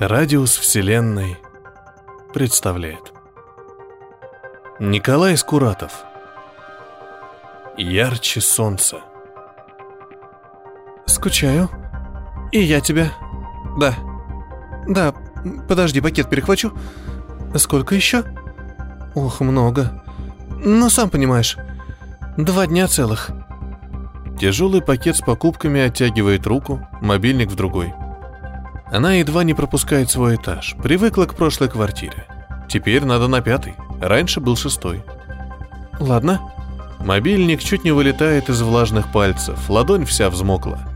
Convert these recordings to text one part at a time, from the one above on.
Радиус Вселенной представляет. Николай Скуратов. Ярче солнца. Скучаю. И я тебя. Да. Да, подожди, пакет перехвачу. Сколько еще? Ох, много. Ну, сам понимаешь. 2 дня целых. Тяжелый пакет с покупками оттягивает руку, мобильник в другой. Она едва не пропускает свой этаж, привыкла к прошлой квартире. Теперь надо на 5-й, раньше был 6-й. Ладно. Мобильник чуть не вылетает из влажных пальцев, ладонь вся взмокла.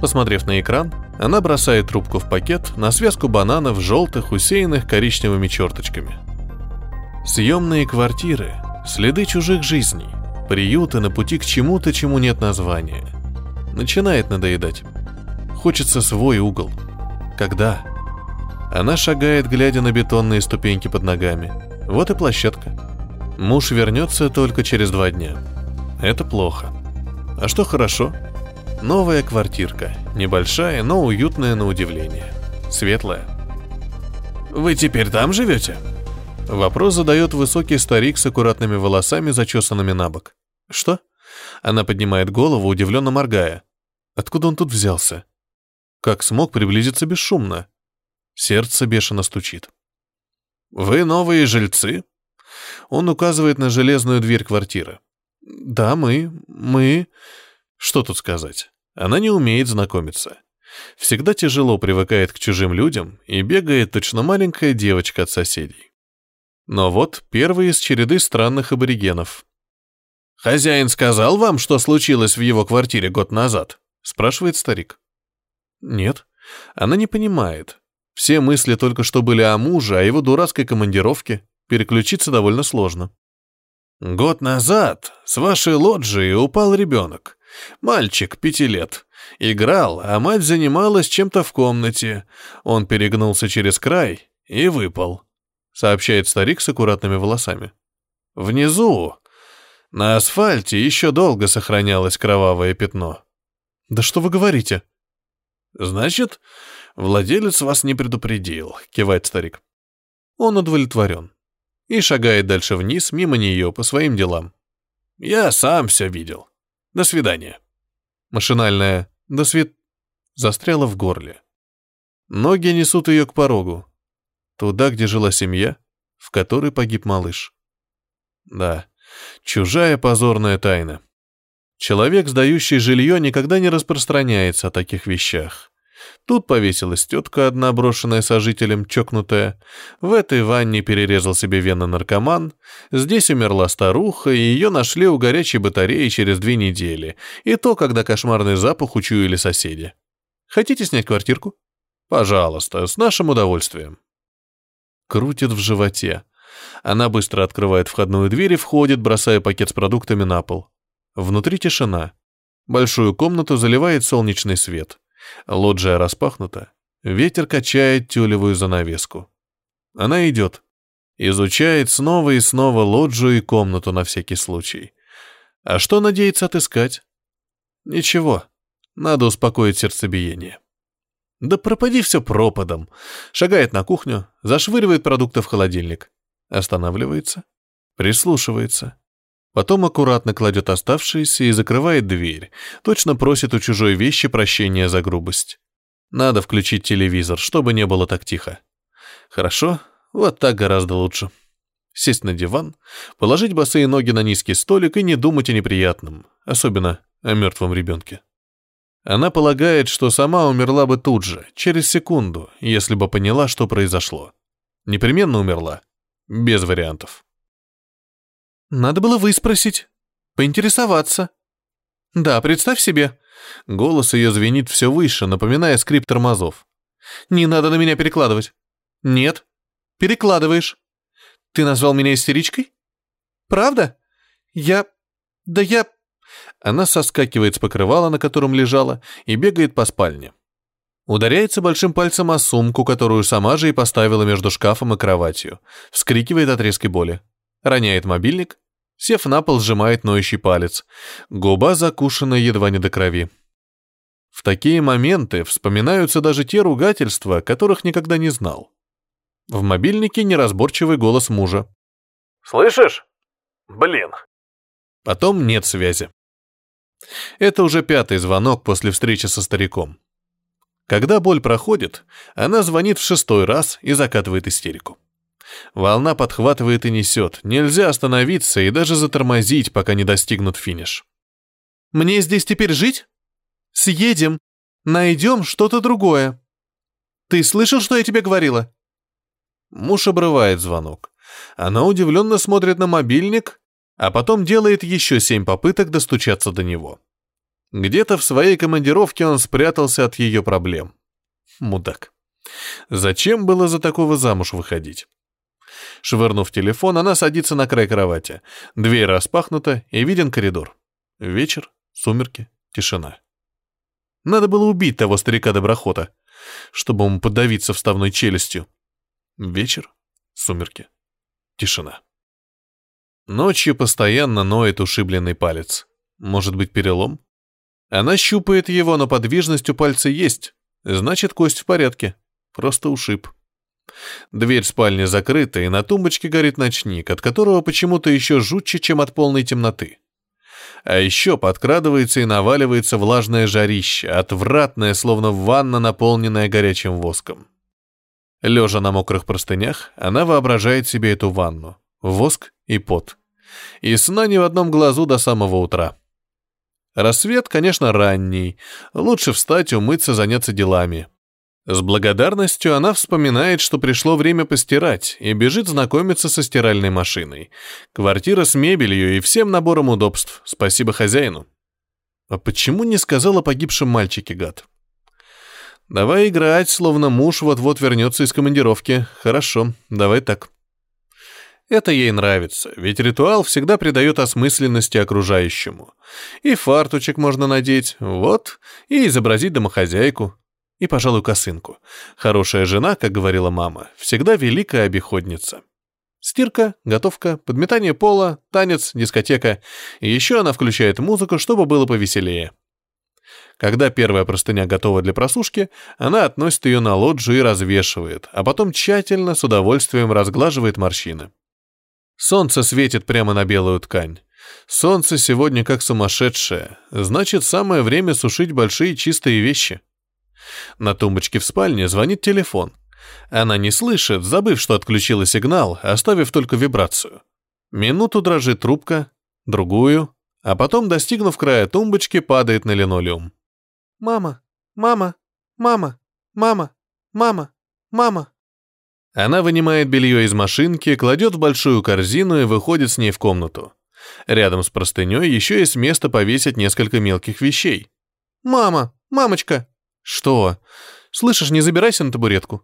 Посмотрев на экран, она бросает трубку в пакет на связку бананов желтых, усеянных коричневыми черточками. Съемные квартиры, следы чужих жизней, приюты на пути к чему-то, чему нет названия. Начинает надоедать. Хочется свой угол. Когда? Она шагает, глядя на бетонные ступеньки под ногами. Вот и площадка. Муж вернется только через 2 дня. Это плохо. А что хорошо? Новая квартирка. Небольшая, но уютная на удивление. Светлая. «Вы теперь там живете?» Вопрос задает высокий старик с аккуратными волосами, зачесанными на бок. «Что?» Она поднимает голову, удивленно моргая. Откуда он тут взялся? Как смог приблизиться бесшумно? Сердце бешено стучит. «Вы новые жильцы?» Он указывает на железную дверь квартиры. «Да, мы...» Что тут сказать? Она не умеет знакомиться. Всегда тяжело привыкает к чужим людям и бегает точно маленькая девочка от соседей. Но вот первый из череды странных аборигенов. «Хозяин сказал вам, что случилось в его квартире год назад?» спрашивает старик. Нет, она не понимает. Все мысли только что были о муже, о его дурацкой командировке. Переключиться довольно сложно. 1 год назад с вашей лоджии упал ребенок. Мальчик 5 лет. Играл, а мать занималась чем-то в комнате. Он перегнулся через край и выпал, сообщает старик с аккуратными волосами. Внизу на асфальте еще долго сохранялось кровавое пятно. Да что вы говорите? «Значит, владелец вас не предупредил», — кивает старик. Он удовлетворен и шагает дальше вниз, мимо нее, по своим делам. «Я сам все видел. До свидания». Машинальное «до свид...» застряло в горле. Ноги несут ее к порогу, туда, где жила семья, в которой погиб малыш. Да, чужая позорная тайна. Человек, сдающий жилье, никогда не распространяется о таких вещах. Тут повесилась тетка одна, брошенная сожителем, чокнутая. В этой ванне перерезал себе вены наркоман. Здесь умерла старуха, и ее нашли у горячей батареи через 2 недели. И то, когда кошмарный запах учуяли соседи. Хотите снять квартирку? Пожалуйста, с нашим удовольствием. Крутит в животе. Она быстро открывает входную дверь и входит, бросая пакет с продуктами на пол. Внутри тишина. Большую комнату заливает солнечный свет. Лоджия распахнута. Ветер качает тюлевую занавеску. Она идет. Изучает снова и снова лоджию и комнату на всякий случай. А что надеется отыскать? Ничего. Надо успокоить сердцебиение. Да пропади все пропадом. Шагает на кухню, зашвыривает продукты в холодильник. Останавливается. Прислушивается. Потом аккуратно кладет оставшиеся и закрывает дверь, точно просит у чужой вещи прощения за грубость. Надо включить телевизор, чтобы не было так тихо. Хорошо, вот так гораздо лучше. Сесть на диван, положить босые ноги на низкий столик и не думать о неприятном, особенно о мертвом ребенке. Она полагает, что сама умерла бы тут же, через секунду, если бы поняла, что произошло. Непременно умерла, без вариантов. Надо было выспросить, поинтересоваться. Да, представь себе. Голос ее звенит все выше, напоминая скрип тормозов. Не надо на меня перекладывать. Нет, перекладываешь. Ты назвал меня истеричкой? Правда? Да я... Она соскакивает с покрывала, на котором лежала, и бегает по спальне. Ударяется большим пальцем о сумку, которую сама же и поставила между шкафом и кроватью. Вскрикивает от резкой боли. Роняет мобильник. Сев на пол, сжимает ноющий палец. Губа закушена едва не до крови. В такие моменты вспоминаются даже те ругательства, которых никогда не знал. В мобильнике неразборчивый голос мужа. «Слышишь? Блин». Потом нет связи. Это уже 5-й звонок после встречи со стариком. Когда боль проходит, она звонит в 6-й раз и закатывает истерику. Волна подхватывает и несет, нельзя остановиться и даже затормозить, пока не достигнут финиш. «Мне здесь теперь жить? Съедем, найдем что-то другое. Ты слышал, что я тебе говорила?» Муж обрывает звонок. Она удивленно смотрит на мобильник, а потом делает еще 7 попыток достучаться до него. Где-то в своей командировке он спрятался от ее проблем. Мудак. Зачем было за такого замуж выходить? Швырнув телефон, она садится на край кровати. Дверь распахнута, и виден коридор. Вечер, сумерки, тишина. Надо было убить того старика-доброхота, чтобы ему подавиться вставной челюстью. Вечер, сумерки, тишина. Ночью постоянно ноет ушибленный палец. Может быть, перелом? Она щупает его, но подвижность у пальца есть. Значит, кость в порядке. Просто ушиб. Дверь спальни закрыта, и на тумбочке горит ночник, от которого почему-то еще жутче, чем от полной темноты. А еще подкрадывается и наваливается влажное жарище, отвратное, словно ванна, наполненная горячим воском. Лежа на мокрых простынях, она воображает себе эту ванну. Воск и пот. И сна ни в одном глазу до самого утра. Рассвет, конечно, ранний. Лучше встать, умыться, заняться делами. С благодарностью она вспоминает, что пришло время постирать, и бежит знакомиться со стиральной машиной. Квартира с мебелью и всем набором удобств. Спасибо хозяину. А почему не сказала о погибшем мальчике, гад? Давай играть, словно муж вот-вот вернется из командировки. Хорошо, давай так. Это ей нравится, ведь ритуал всегда придает осмысленности окружающему. И фартучек можно надеть, вот, и изобразить домохозяйку. И, пожалуй, косынку. Хорошая жена, как говорила мама, всегда великая обиходница. Стирка, готовка, подметание пола, танец, дискотека. И еще она включает музыку, чтобы было повеселее. Когда первая простыня готова для просушки, она относит ее на лоджию и развешивает, а потом тщательно, с удовольствием разглаживает морщины. Солнце светит прямо на белую ткань. Солнце сегодня как сумасшедшее. Значит, самое время сушить большие чистые вещи. На тумбочке в спальне звонит телефон. Она не слышит, забыв, что отключила сигнал, оставив только вибрацию. Минуту дрожит трубка, другую, а потом, достигнув края тумбочки, падает на линолеум. «Мама, мама, мама, мама, мама, мама». Она вынимает белье из машинки, кладет в большую корзину и выходит с ней в комнату. Рядом с простыней еще есть место повесить несколько мелких вещей. «Мама, мамочка!» «Что? Слышишь, не забирайся на табуретку».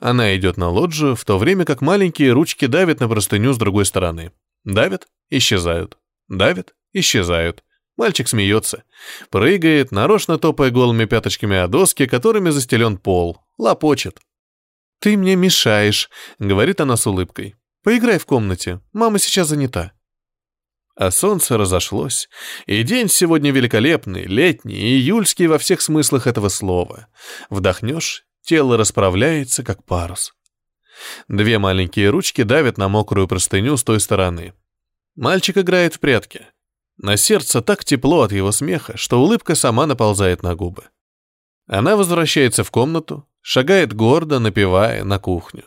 Она идет на лоджию, в то время как маленькие ручки давят на простыню с другой стороны. Давят, исчезают. Давят, исчезают. Мальчик смеется. Прыгает, нарочно топая голыми пяточками о доски, которыми застелен пол. Лопочет. «Ты мне мешаешь», — говорит она с улыбкой. «Поиграй в комнате, мама сейчас занята». А солнце разошлось, и день сегодня великолепный, летний, июльский во всех смыслах этого слова. Вдохнешь, тело расправляется, как парус. Две маленькие ручки давят на мокрую простыню с той стороны. Мальчик играет в прятки. На сердце так тепло от его смеха, что улыбка сама наползает на губы. Она возвращается в комнату, шагает гордо, напевая, на кухню.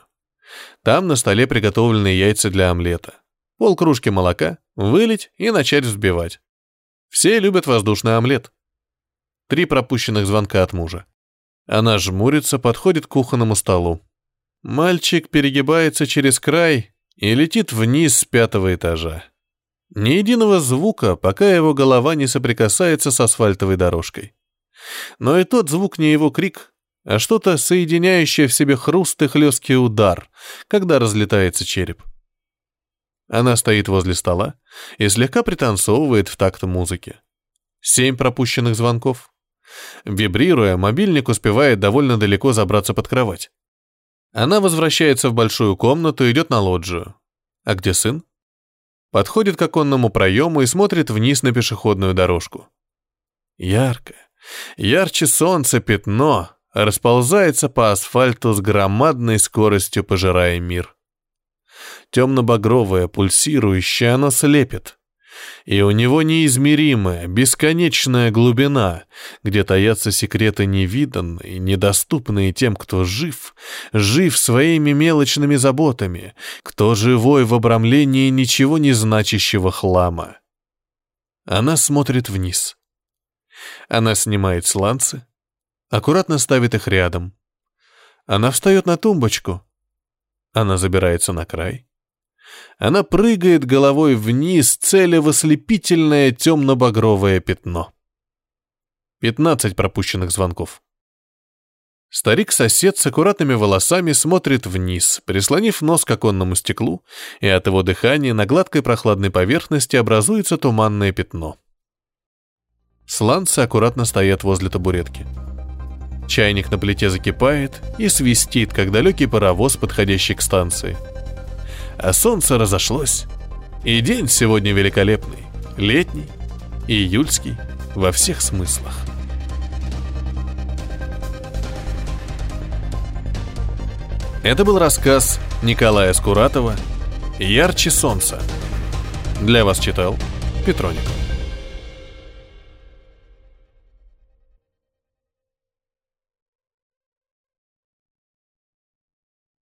Там на столе приготовлены яйца для омлета. Полкружки молока, вылить и начать взбивать. Все любят воздушный омлет. 3 пропущенных звонка от мужа. Она жмурится, подходит к кухонному столу. Мальчик перегибается через край и летит вниз с 5-го этажа. Ни единого звука, пока его голова не соприкасается с асфальтовой дорожкой. Но и тот звук не его крик, а что-то, соединяющее в себе хруст и хлесткий удар, когда разлетается череп. Она стоит возле стола и слегка пританцовывает в такт музыки. 7 пропущенных звонков. Вибрируя, мобильник успевает довольно далеко забраться под кровать. Она возвращается в большую комнату и идет на лоджию. А где сын? Подходит к оконному проему и смотрит вниз на пешеходную дорожку. Яркая, Ярче солнца пятно расползается по асфальту с громадной скоростью, пожирая мир. Темно-багровое, пульсирующее, оно слепит. И у него неизмеримая, бесконечная глубина, где таятся секреты невиданные, недоступные тем, кто жив, жив своими мелочными заботами, кто живой в обрамлении ничего не значащего хлама. Она смотрит вниз. Она снимает сланцы, аккуратно ставит их рядом. Она встает на тумбочку. Она забирается на край. Она прыгает головой вниз, целя в ослепительное темно-багровое пятно. 15 пропущенных звонков. Старик-сосед с аккуратными волосами смотрит вниз, прислонив нос к оконному стеклу, и от его дыхания на гладкой прохладной поверхности образуется туманное пятно. Сланцы аккуратно стоят возле табуретки. Чайник на плите закипает и свистит, как далекий паровоз, подходящий к станции. А солнце разошлось. И день сегодня великолепный, летний, июльский во всех смыслах. Это был рассказ Николая Скуратова «Ярче солнца». Для вас читал Петроник.